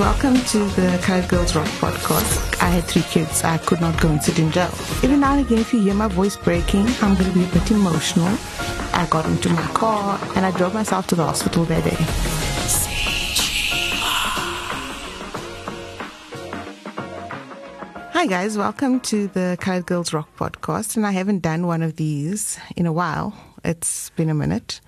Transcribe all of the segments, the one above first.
Welcome to the Coloured Girls Rock Podcast. I had three kids. I could not go and sit in jail. Every now and again, if you hear my voice breaking, I'm going to be a bit emotional. I got into my car and I drove myself to the hospital that day. Hi guys, welcome to the Coloured Girls Rock Podcast, and I haven't done one of these in a while. It's been a minute.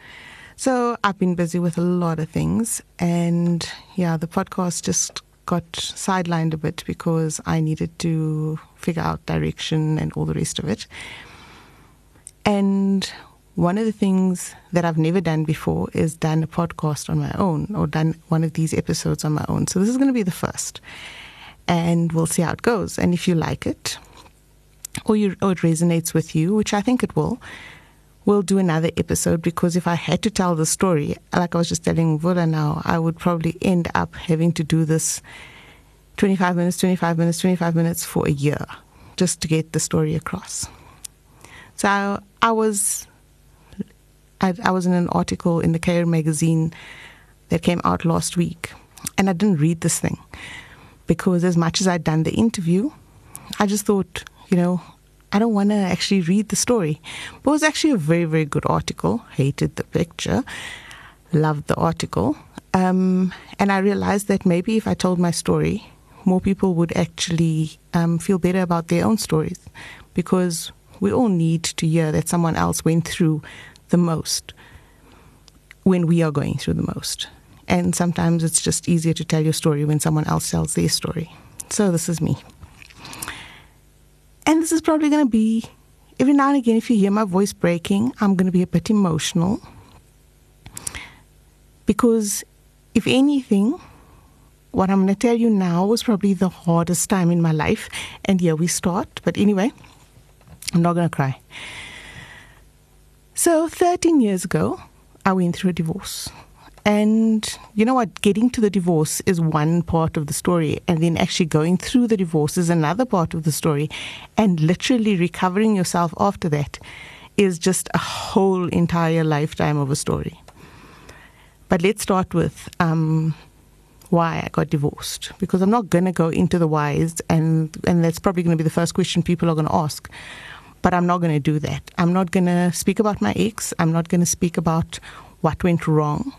So I've been busy with a lot of things, and yeah, the podcast just got sidelined a bit because I needed to figure out direction and all the rest of it. And one of the things that I've never done before is done a podcast on my own, or done one of these episodes on my own. So this is going to be the first. And we'll see how it goes. And if you like it, or it resonates with you, which I think it will, we'll do another episode. Because if I had to tell the story, like I was just telling Vula now, I would probably end up having to do this 25 minutes for a year just to get the story across. So I was in an article in the K.R. magazine that came out last week, and I didn't read this thing. Because as much as I'd done the interview, I just thought, you know, I don't want to actually read the story. But it was actually a very, very good article. Hated the picture. Loved the article. And I realized that maybe if I told my story, more people would actually feel better about their own stories. Because we all need to hear that someone else went through the most when we are going through the most. And sometimes it's just easier to tell your story when someone else tells their story. So this is me. And this is probably going to be, every now and again, if you hear my voice breaking, I'm going to be a bit emotional. Because if anything, what I'm going to tell you now was probably the hardest time in my life. And here we start. But anyway, I'm not going to cry. So 13 years ago, I went through a divorce. And you know what, getting to the divorce is one part of the story, and then actually going through the divorce is another part of the story, and literally recovering yourself after that is just a whole entire lifetime of a story. But let's start with why I got divorced, because I'm not going to go into the whys, and that's probably going to be the first question people are going to ask. But I'm not going to do that. I'm not going to speak about my ex. I'm not going to speak about what went wrong.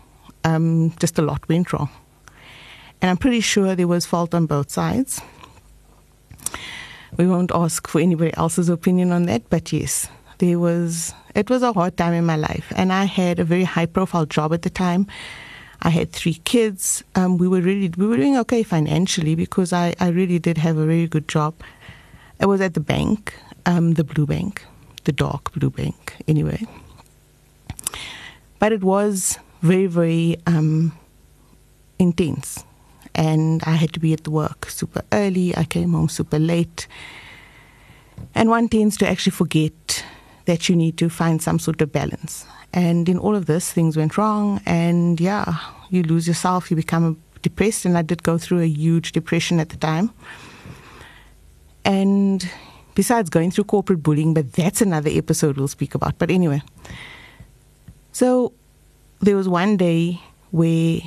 Just a lot went wrong. And I'm pretty sure there was fault on both sides. We won't ask for anybody else's opinion on that, but yes, it was a hard time in my life. And I had a very high-profile job at the time. I had three kids. We were doing okay financially because I really did have a very good job. It was at the bank, the blue bank, the dark blue bank, anyway. But it was very, very intense. And I had to be at the work super early. I came home super late. And one tends to actually forget that you need to find some sort of balance. And in all of this, things went wrong. And yeah, you lose yourself. You become depressed. And I did go through a huge depression at the time. And besides going through corporate bullying, but that's another episode we'll speak about. But anyway, so there was one day where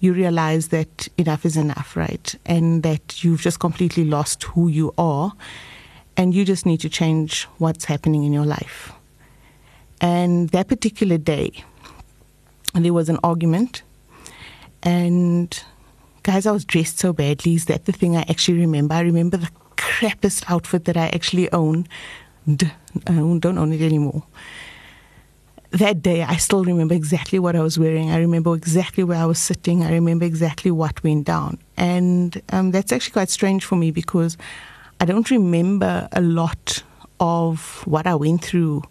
you realize that enough is enough, right? And that you've just completely lost who you are, and you just need to change what's happening in your life. And that particular day, there was an argument. And guys, I was dressed so badly. Is that the thing I actually remember? I remember the crappiest outfit that I actually owned. I don't own it anymore. That day, I still remember exactly what I was wearing. I remember exactly where I was sitting. I remember exactly what went down. And that's actually quite strange for me because I don't remember a lot of what I went through,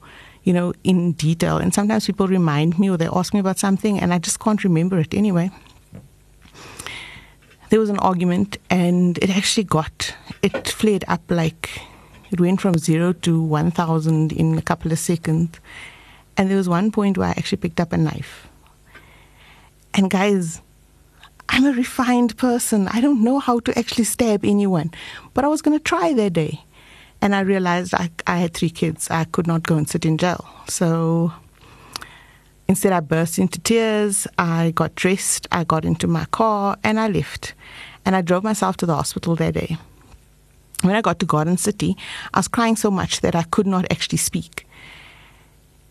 you know, in detail. And sometimes people remind me or they ask me about something and I just can't remember it anyway. There was an argument and it flared up, like it went from 0 to 1,000 in a couple of seconds. And there was one point where I actually picked up a knife. And guys, I'm a refined person. I don't know how to actually stab anyone. But I was going to try that day. And I realized I had three kids. I could not go and sit in jail. So instead, I burst into tears. I got dressed. I got into my car and I left. and I drove myself to the hospital that day. When I got to Garden City, I was crying so much that I could not actually speak.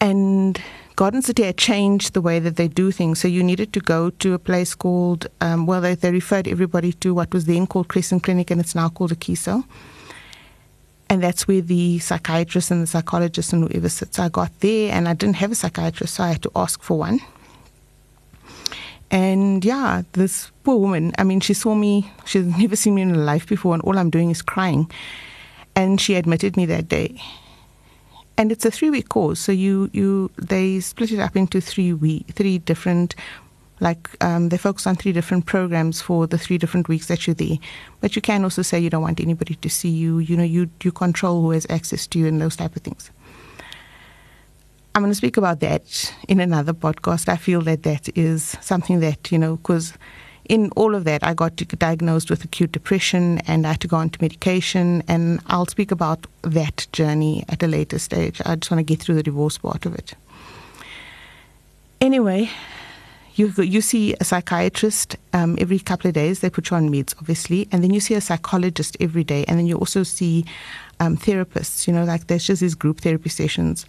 And Garden City had changed the way that they do things. So you needed to go to a place called, they referred everybody to what was then called Crescent Clinic, and it's now called Akeso. And that's where the psychiatrist and the psychologist and whoever sits. I got there and I didn't have a psychiatrist, so I had to ask for one. And yeah, this poor woman, I mean, she saw me, she's never seen me in her life before, and all I'm doing is crying. And she admitted me that day. And it's a 3-week course, so they split it up into they focus on 3 different programs for the 3 different weeks that you're there. But you can also say you don't want anybody to see you, you control who has access to you and those type of things. I'm going to speak about that in another podcast. I feel that is something that, because in all of that, I got diagnosed with acute depression and I had to go on to medication, and I'll speak about that journey at a later stage. I just want to get through the divorce part of it. Anyway, you see a psychiatrist every couple of days. They put you on meds, obviously, and then you see a psychologist every day, and then you also see therapists, there's just these group therapy sessions.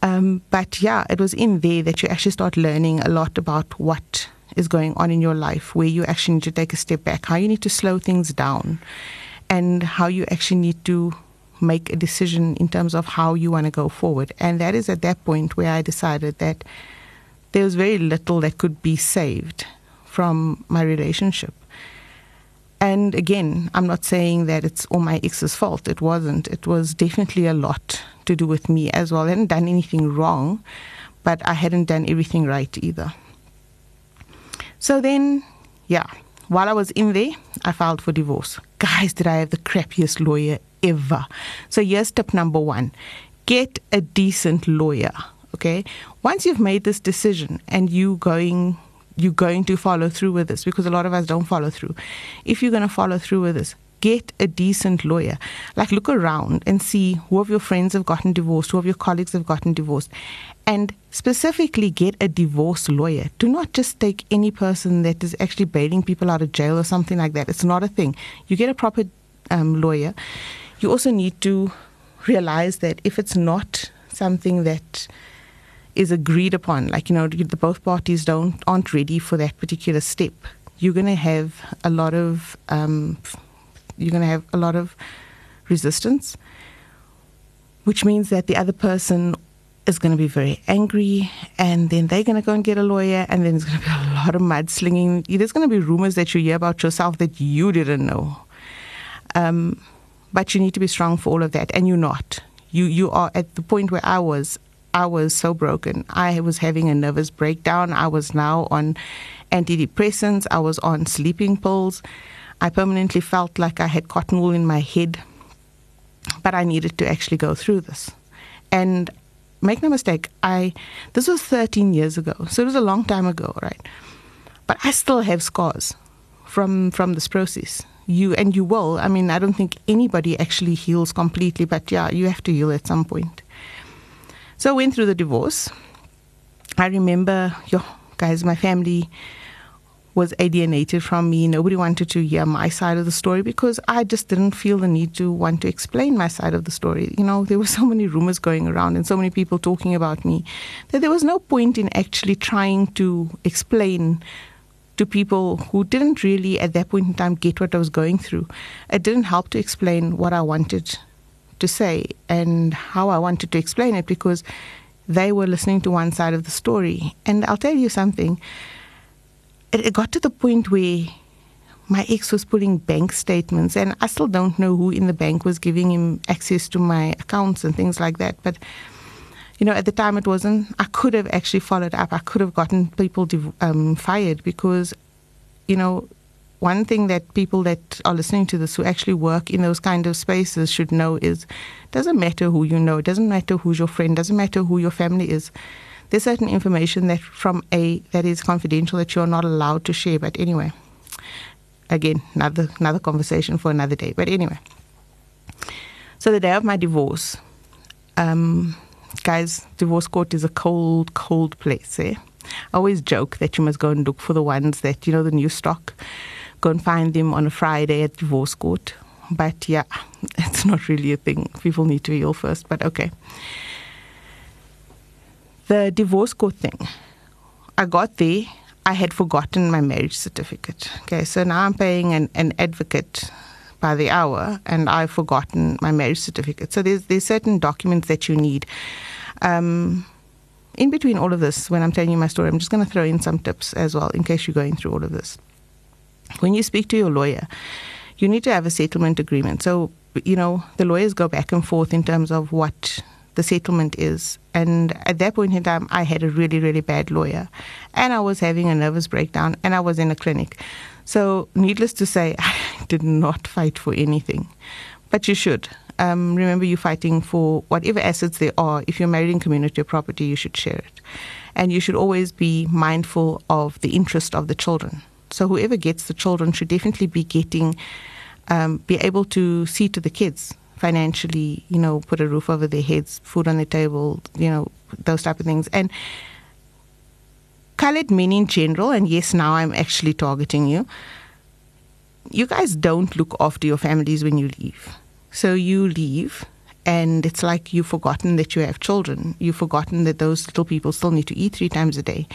But yeah, it was in there that you actually start learning a lot about what is going on in your life, where you actually need to take a step back, how you need to slow things down, and how you actually need to make a decision in terms of how you want to go forward. And that is at that point where I decided that there was very little that could be saved from my relationship. And again, I'm not saying that it's all my ex's fault. It wasn't. It was definitely a lot to do with me as well. I hadn't done anything wrong, but I hadn't done everything right either. So then, yeah, while I was in there, I filed for divorce. Guys, did I have the crappiest lawyer ever. So here's tip number 1. Get a decent lawyer, okay? Once you've made this decision and you're going to follow through with this, because a lot of us don't follow through. If you're going to follow through with this, get a decent lawyer. Look around and see who of your friends have gotten divorced, who of your colleagues have gotten divorced. And specifically get a divorce lawyer. Do not just take any person that is actually bailing people out of jail or something like that. It's not a thing. You get a proper lawyer. You also need to realize that if it's not something that is agreed upon, the both parties aren't ready for that particular step, you're going to have a lot of resistance, which means that the other person is going to be very angry, and then they're going to go and get a lawyer, and then there's going to be a lot of mudslinging. There's going to be rumors that you hear about yourself that you didn't know. But you need to be strong for all of that, and you're not. You are at the point where I was so broken. I was having a nervous breakdown. I was now on antidepressants. I was on sleeping pills. I permanently felt like I had cotton wool in my head. But I needed to actually go through this. And make no mistake, this was 13 years ago. So it was a long time ago, right? But I still have scars from this process. You will. I mean, I don't think anybody actually heals completely. But yeah, you have to heal at some point. So I went through the divorce. I remember, guys, my family was alienated from me. Nobody wanted to hear my side of the story because I just didn't feel the need to want to explain my side of the story. There were so many rumors going around and so many people talking about me that there was no point in actually trying to explain to people who didn't really, at that point in time, get what I was going through. It didn't help to explain what I wanted to say and how I wanted to explain it, because they were listening to one side of the story. And I'll tell you something, it got to the point where my ex was pulling bank statements, and I still don't know who in the bank was giving him access to my accounts and things like that, but at the time it wasn't. I could have actually followed up. I could have gotten people fired, because one thing that people that are listening to this who actually work in those kind of spaces should know is, it doesn't matter who you know, it doesn't matter who's your friend, it doesn't matter who your family is. There's certain information that is confidential that you're not allowed to share. But anyway, again, another conversation for another day. But anyway, so the day of my divorce, guys, divorce court is a cold, cold place, eh? I always joke that you must go and look for the ones that, the new stock. go and find them on a Friday at divorce court. But yeah, it's not really a thing. People need to heal first, but okay. The divorce court thing. I got there. I had forgotten my marriage certificate. Okay, so now I'm paying an advocate by the hour, and I've forgotten my marriage certificate. So there's certain documents that you need. In between all of this, when I'm telling you my story, I'm just going to throw in some tips as well, in case you're going through all of this. When you speak to your lawyer, you need to have a settlement agreement. So, you know, the lawyers go back and forth in terms of what the settlement is. And at that point in time, I had a really, really bad lawyer. And I was having a nervous breakdown, and I was in a clinic. So needless to say, I did not fight for anything. But you should. Remember, you're fighting for whatever assets there are. If you're married in community or property, you should share it. And you should always be mindful of the interest of the children. So whoever gets the children should definitely be getting, be able to see to the kids financially, you know, put a roof over their heads, food on the table, you know, those type of things. And coloured men in general, and yes, now I'm actually targeting you, you guys don't look after your families when you leave. So you leave, and it's like you've forgotten that you have children. You've forgotten that those little people still need to eat 3 times a day.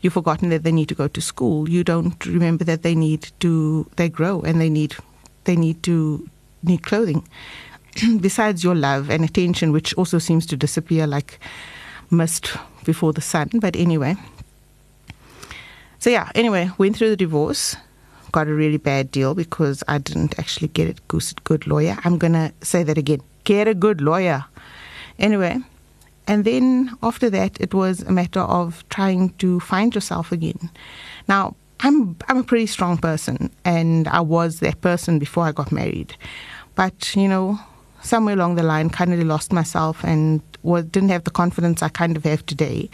You've forgotten that they need to go to school. You don't remember that they need to, they grow, and they need clothing. Besides your love and attention, which also seems to disappear like mist before the sun. But anyway. So yeah, anyway, went through the divorce. Got a really bad deal because I didn't actually get a good lawyer. I'm going to say that again. Get a good lawyer. Anyway. And then after that, it was a matter of trying to find yourself again. Now, I'm a pretty strong person. And I was that person before I got married. But, you know, somewhere along the line, kind of lost myself and didn't have the confidence I kind of have today.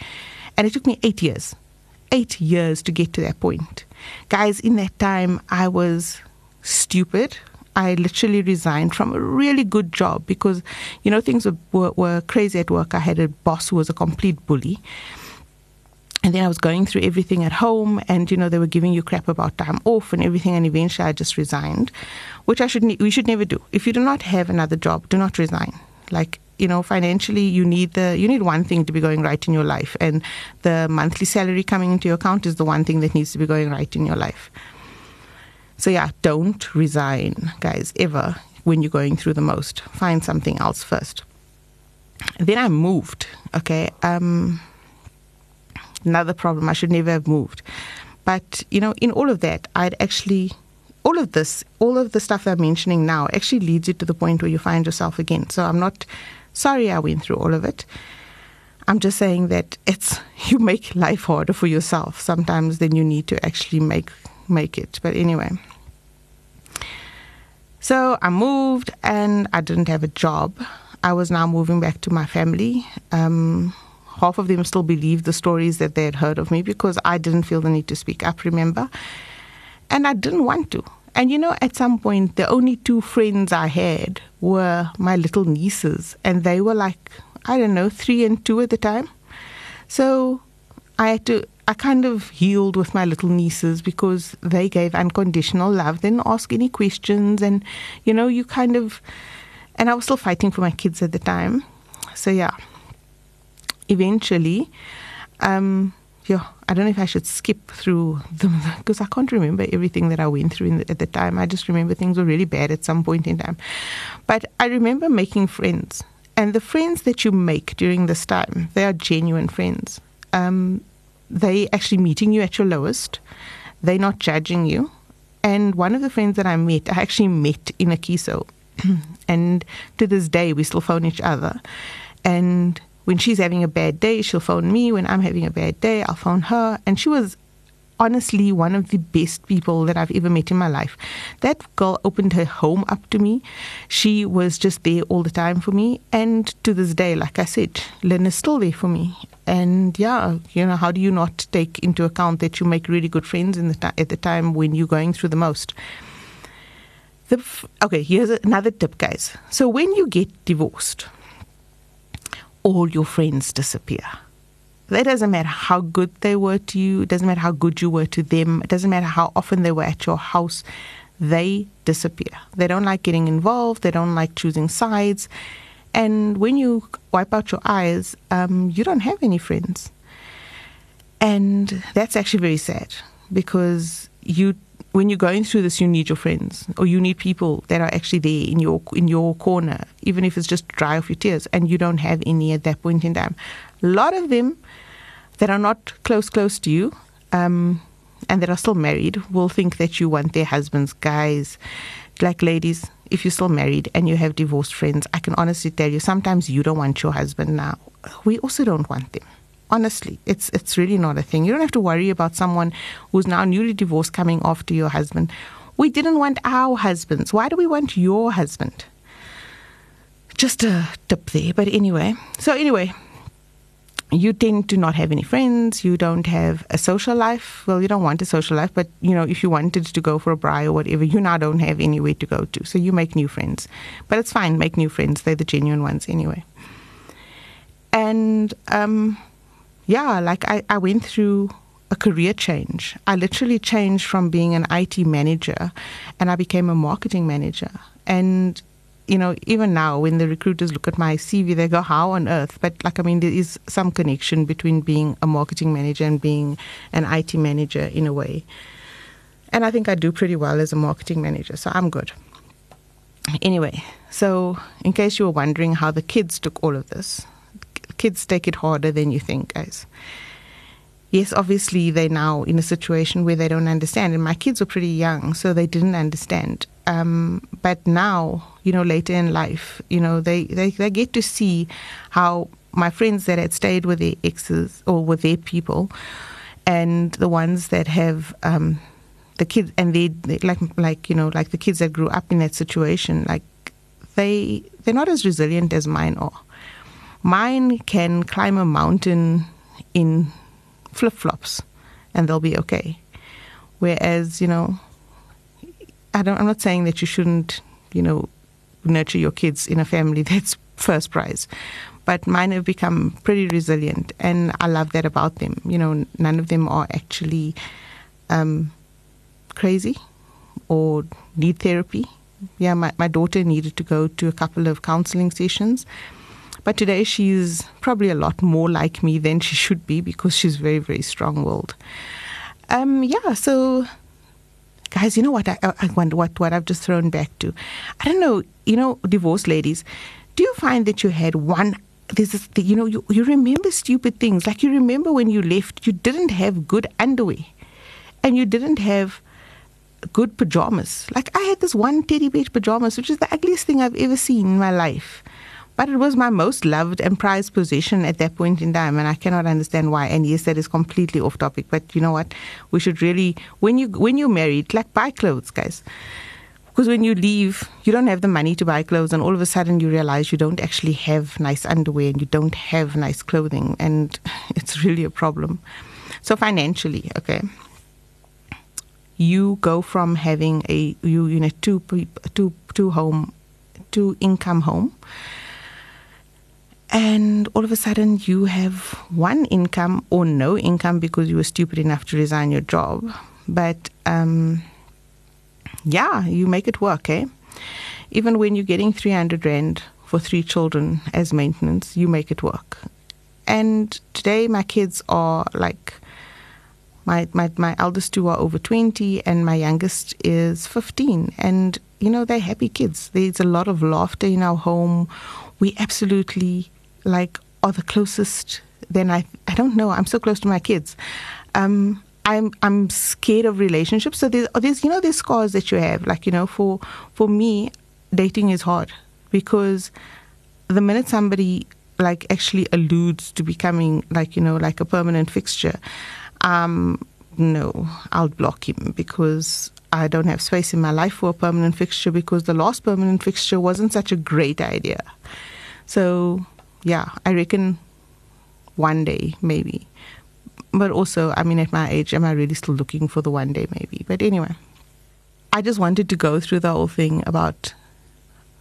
And it took me 8 years. 8 years to get to that point. Guys, in that time, I was stupid. I literally resigned from a really good job because, you know, things were crazy at work. I had a boss who was a complete bully. And then I was going through everything at home, and, you know, they were giving you crap about time off and everything, and eventually I just resigned, which we should never do. If you do not have another job, do not resign. Like, you know, financially, you need one thing to be going right in your life, and the monthly salary coming into your account is the one thing that needs to be going right in your life. So yeah, don't resign, guys, ever, when you're going through the most. Find something else first. Then I moved, okay? Another problem, I should never have moved. But, you know, in all of that, all of the stuff that I'm mentioning now actually leads you to the point where you find yourself again. So I'm not sorry I went through all of it. I'm just saying that you make life harder for yourself sometimes than you need to actually make it. But anyway. So I moved and I didn't have a job. I was now moving back to my family. Half of them still believed the stories that they had heard of me because I didn't feel the need to speak up, remember? And I didn't want to. And, you know, at some point, the only 2 friends I had were my little nieces. And they were like, I don't know, 3 and 2 at the time. So I kind of healed with my little nieces because they gave unconditional love. They didn't ask any questions. And, you know, and I was still fighting for my kids at the time. So, yeah. Eventually, I don't know if I should skip through them because I can't remember everything that I went through at the time. I just remember things were really bad at some point in time. But I remember making friends. And the friends that you make during this time, they are genuine friends. They actually meeting you at your lowest. They're not judging you. And one of the friends that I actually met in Akeso. And to this day, we still phone each other. And when she's having a bad day, she'll phone me. When I'm having a bad day, I'll phone her. And she was honestly one of the best people that I've ever met in my life. That girl opened her home up to me. She was just there all the time for me. And to this day, like I said, Lynn is still there for me. And yeah, you know, how do you not take into account that you make really good friends at the time when you're going through the most? Okay, here's another tip, guys. So when you get divorced, all your friends disappear. That doesn't matter how good they were to you. It doesn't matter how good you were to them. It doesn't matter how often they were at your house. They disappear. They don't like getting involved. They don't like choosing sides. And when you wipe out your eyes, you don't have any friends. And that's actually very sad, because when you're going through this, you need your friends, or you need people that are actually there in your corner, even if it's just dry off your tears, and you don't have any at that point in time. A lot of them that are not close to you and that are still married will think that you want their husbands. Guys, like ladies, if you're still married and you have divorced friends, I can honestly tell you, sometimes you don't want your husband now. We also don't want them. Honestly, it's really not a thing. You don't have to worry about someone who's now newly divorced coming after your husband. We didn't want our husbands. Why do we want your husband? Just a tip there. But anyway, you tend to not have any friends. You don't have a social life. Well, you don't want a social life, but, you know, if you wanted to go for a braai or whatever, you now don't have anywhere to go to. So you make new friends. But it's fine, make new friends. They're the genuine ones anyway. And yeah, like I went through a career change. I literally changed from being an IT manager, and I became a marketing manager. And, you know, even now when the recruiters look at my CV, they go, how on earth? But, like, I mean, there is some connection between being a marketing manager and being an IT manager in a way. And I think I do pretty well as a marketing manager, so I'm good. Anyway, so in case you were wondering how the kids took all of this, kids take it harder than you think, guys. Yes, obviously, they're now in a situation where they don't understand. And my kids were pretty young, so they didn't understand. But now, you know, later in life, you know, they get to see how my friends that had stayed with their exes or with their people, and the ones that have the kids, and they like you know, like the kids that grew up in that situation, like they're not as resilient as mine are. Mine can climb a mountain in flip-flops and they'll be okay. Whereas, you know, I'm not saying that you shouldn't, you know, nurture your kids in a family. That's first prize. But mine have become pretty resilient, and I love that about them. You know, none of them are actually crazy or need therapy. Yeah, my daughter needed to go to a couple of counseling sessions. But today she's probably a lot more like me than she should be, because she's very, very strong-willed. Yeah, so, guys, you know what? I wonder what I've just thrown back to. I don't know, you know, divorced ladies, do you find that you had one, you know, you remember stupid things. Like, you remember when you left, you didn't have good underwear and you didn't have good pajamas. Like, I had this one teddy bear pajamas, which is the ugliest thing I've ever seen in my life. But it was my most loved and prized possession at that point in time, and I cannot understand why. And yes, that is completely off topic, but you know what? We should really, when you're married, like, buy clothes, guys. Because when you leave, you don't have the money to buy clothes, and all of a sudden you realize you don't actually have nice underwear and you don't have nice clothing, and it's really a problem. So financially, okay, you go from having a two-income home, and all of a sudden you have one income or no income because you were stupid enough to resign your job. But, yeah, you make it work, eh? Even when you're getting 300 Rand for 3 children as maintenance, you make it work. And today my kids are like, my eldest two are over 20 and my youngest is 15. And, you know, they're happy kids. There's a lot of laughter in our home. We absolutely... like, are the closest. Then I don't know. I'm so close to my kids. I'm scared of relationships. So there's scars that you have. Like, you know, for me, dating is hard, because the minute somebody like actually alludes to becoming like, you know, like a permanent fixture, no, I'll block him, because I don't have space in my life for a permanent fixture, because the last permanent fixture wasn't such a great idea. So. Yeah, I reckon one day, maybe. But also, I mean, at my age, am I really still looking for the one day, maybe? But anyway, I just wanted to go through the whole thing about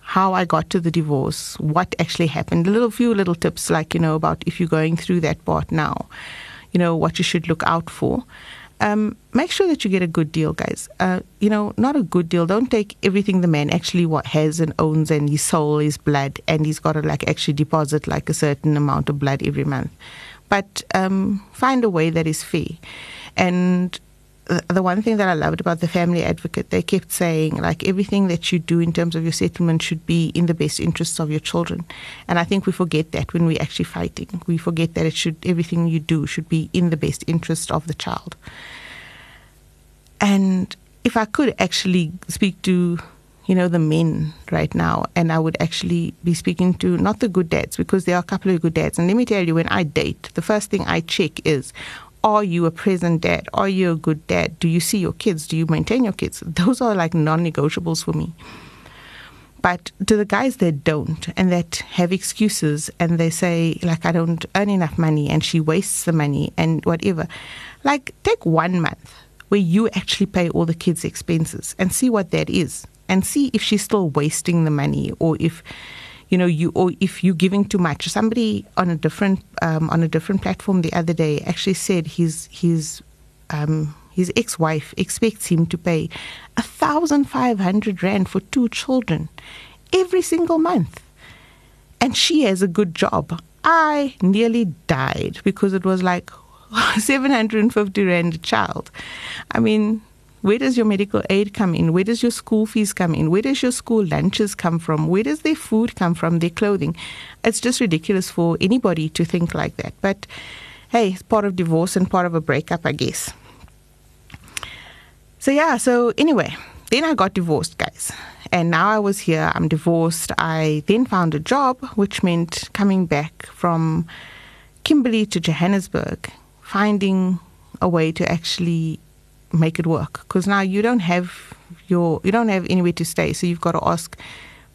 how I got to the divorce, what actually happened, a few little tips like, about if you're going through that part now, what you should look out for. Make sure that you get a good deal, guys. Not a good deal. Don't take everything the man actually has and owns and his soul, his blood, and he's got to actually deposit a certain amount of blood every month. But find a way that is fair. And the one thing that I loved about the family advocate, they kept saying, everything that you do in terms of your settlement should be in the best interests of your children. And I think we forget that when we're actually fighting. We forget that everything you do should be in the best interest of the child. And if I could actually speak to, the men right now, and I would actually be speaking to not the good dads, because there are a couple of good dads. And let me tell you, when I date, the first thing I check is, are you a present dad? Are you a good dad? Do you see your kids? Do you maintain your kids? Those are non-negotiables for me. But to the guys that don't and that have excuses and they say, I don't earn enough money and she wastes the money and whatever, take 1 month where you actually pay all the kids' expenses and see what that is and see if she's still wasting the money or if... if you're giving too much. Somebody on a different platform the other day actually said his ex-wife expects him to pay 1,500 rand for 2 children every single month, and she has a good job. I nearly died because it was 750 rand a child. I mean, where does your medical aid come in? Where does your school fees come in? Where does your school lunches come from? Where does their food come from, their clothing? It's just ridiculous for anybody to think like that. But, hey, it's part of divorce and part of a breakup, I guess. So anyway, then I got divorced, guys. And now I was here, I'm divorced. I then found a job, which meant coming back from Kimberley to Johannesburg, finding a way to actually make it work, because now you don't have anywhere to stay, so you've got to ask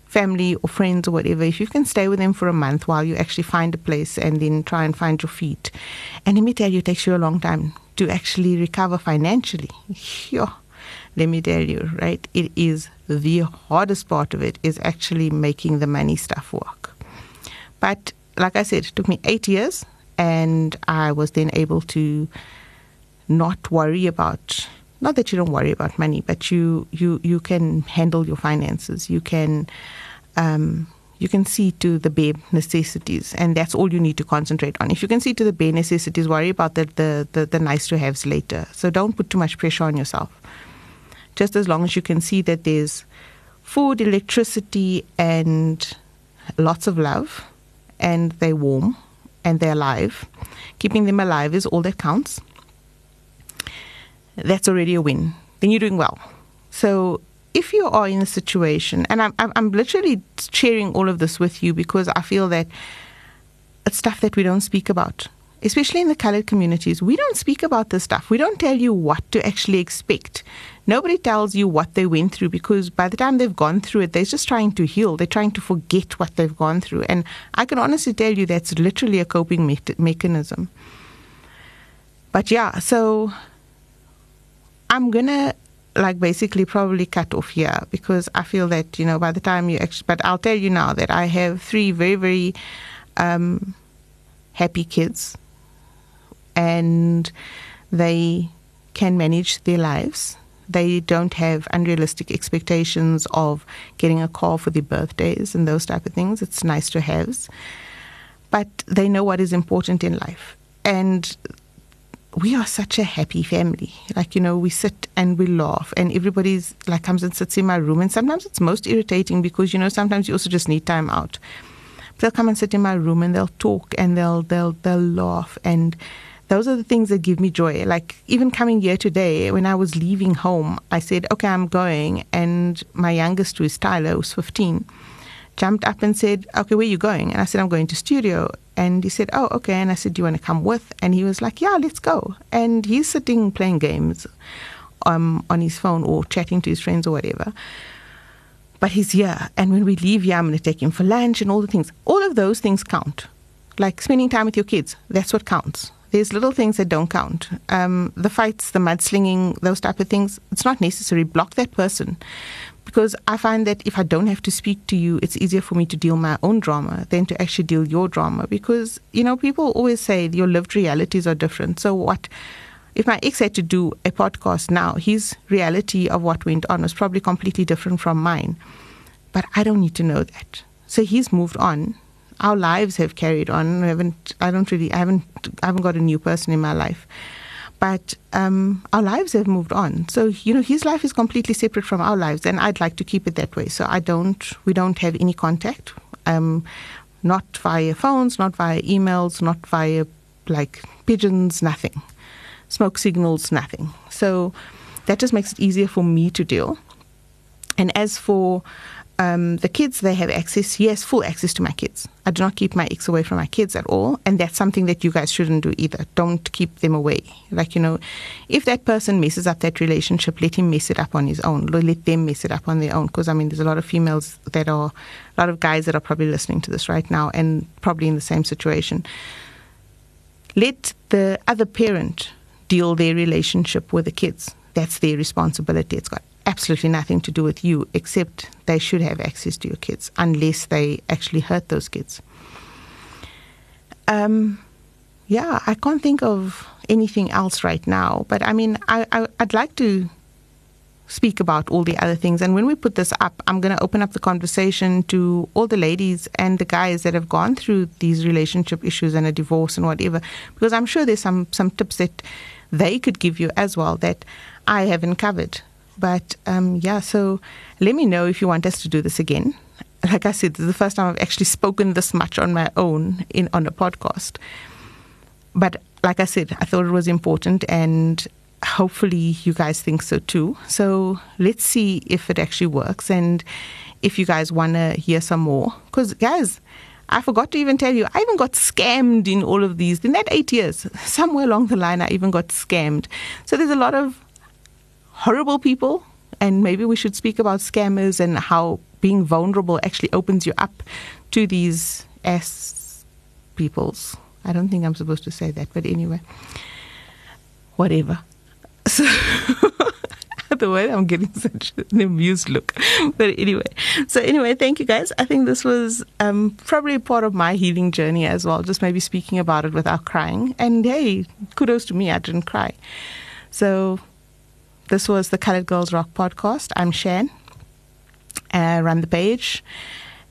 family or friends or whatever if you can stay with them for a month while you actually find a place and then try and find your feet. And let me tell you, it takes you a long time to actually recover financially. Let me tell you, right, it is the hardest part of it is actually making the money stuff work. But like I said, it took me 8 years, and I was then able to not worry about, not that you don't worry about money, but you can handle your finances. You can see to the bare necessities, and that's all you need to concentrate on. If you can see to the bare necessities, worry about the nice to haves later. So don't put too much pressure on yourself. Just as long as you can see that there's food, electricity, and lots of love, and they're warm and they're alive. Keeping them alive is all that counts. That's already a win. Then you're doing well. So if you are in a situation, and I'm literally sharing all of this with you because I feel that it's stuff that we don't speak about, especially in the coloured communities. We don't speak about this stuff. We don't tell you what to actually expect. Nobody tells you what they went through, because by the time they've gone through it, they're just trying to heal. They're trying to forget what they've gone through. And I can honestly tell you that's literally a coping mechanism. But yeah, so... I'm going to basically probably cut off here, because I feel that, by the time you actually, but I'll tell you now that I have 3 very, very happy kids, and they can manage their lives. They don't have unrealistic expectations of getting a car for their birthdays and those type of things. It's nice to have, but they know what is important in life. And we are such a happy family. We sit and we laugh, and everybody's comes and sits in my room. And sometimes it's most irritating because, sometimes you also just need time out. But they'll come and sit in my room and they'll talk and they'll laugh. And those are the things that give me joy. Even coming here today, when I was leaving home, I said, okay, I'm going. And my youngest, who is Tyler, who's 15, jumped up and said, okay, where are you going? And I said, I'm going to studio. And he said, oh, okay. And I said, do you want to come with? And he was like, yeah, let's go. And he's sitting playing games on his phone or chatting to his friends or whatever. But he's here. And when we leave here, I'm going to take him for lunch and all the things. All of those things count. Spending time with your kids, that's what counts. There's little things that don't count. The fights, the mudslinging, those type of things, it's not necessary. Block that person. because I find that if I don't have to speak to you, it's easier for me to deal my own drama than to actually deal your drama. Because, you know, people always say your lived realities are different. So what if my ex had to do a podcast now, his reality of what went on was probably completely different from mine. But I don't need to know that. So he's moved on. Our lives have carried on. I haven't got a new person in my life. But our lives have moved on. So, you know, his life is completely separate from our lives, and I'd like to keep it that way. So we don't have any contact, not via phones, not via emails, not via, like, pigeons, nothing. Smoke signals, nothing. So that just makes it easier for me to deal. And as for the kids, they have access. Yes, full access to my kids. I do not keep my ex away from my kids at all. And that's something that you guys shouldn't do either. Don't keep them away. Like, you know, if that person messes up that relationship, let him mess it up on his own. Let them mess it up on their own. Because, I mean, there's a lot of guys that are probably listening to this right now and probably in the same situation. Let the other parent deal their relationship with the kids. That's their responsibility. It's got absolutely nothing to do with you, except they should have access to your kids, unless they actually hurt those kids. I can't think of anything else right now, but I mean, I'd like to speak about all the other things. And when we put this up, I'm going to open up the conversation to all the ladies and the guys that have gone through these relationship issues and a divorce and whatever, because I'm sure there's some tips that they could give you as well that I haven't covered. But, so let me know if you want us to do this again. Like I said, this is the first time I've actually spoken this much on my own on a podcast. But like I said, I thought it was important, and hopefully you guys think so too. So let's see if it actually works, and if you guys want to hear some more. Because, guys, I forgot to even tell you, I even got scammed in all of these. In that 8 years, somewhere along the line, I even got scammed. So there's a lot of horrible people, and maybe we should speak about scammers and how being vulnerable actually opens you up to these ass peoples. I don't think I'm supposed to say that, but anyway, whatever. So the way I'm getting such an amused look, but anyway, thank you guys. I think this was probably part of my healing journey as well, just maybe speaking about it without crying. And hey, kudos to me, I didn't cry. So this was the Coloured Girls Rock Podcast. I'm Shan. I run the page.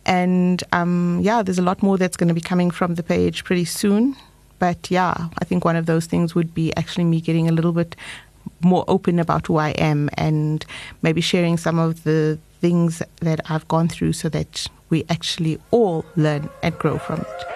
And, there's a lot more that's going to be coming from the page pretty soon. But, yeah, I think one of those things would be actually me getting a little bit more open about who I am, and maybe sharing some of the things that I've gone through so that we actually all learn and grow from it.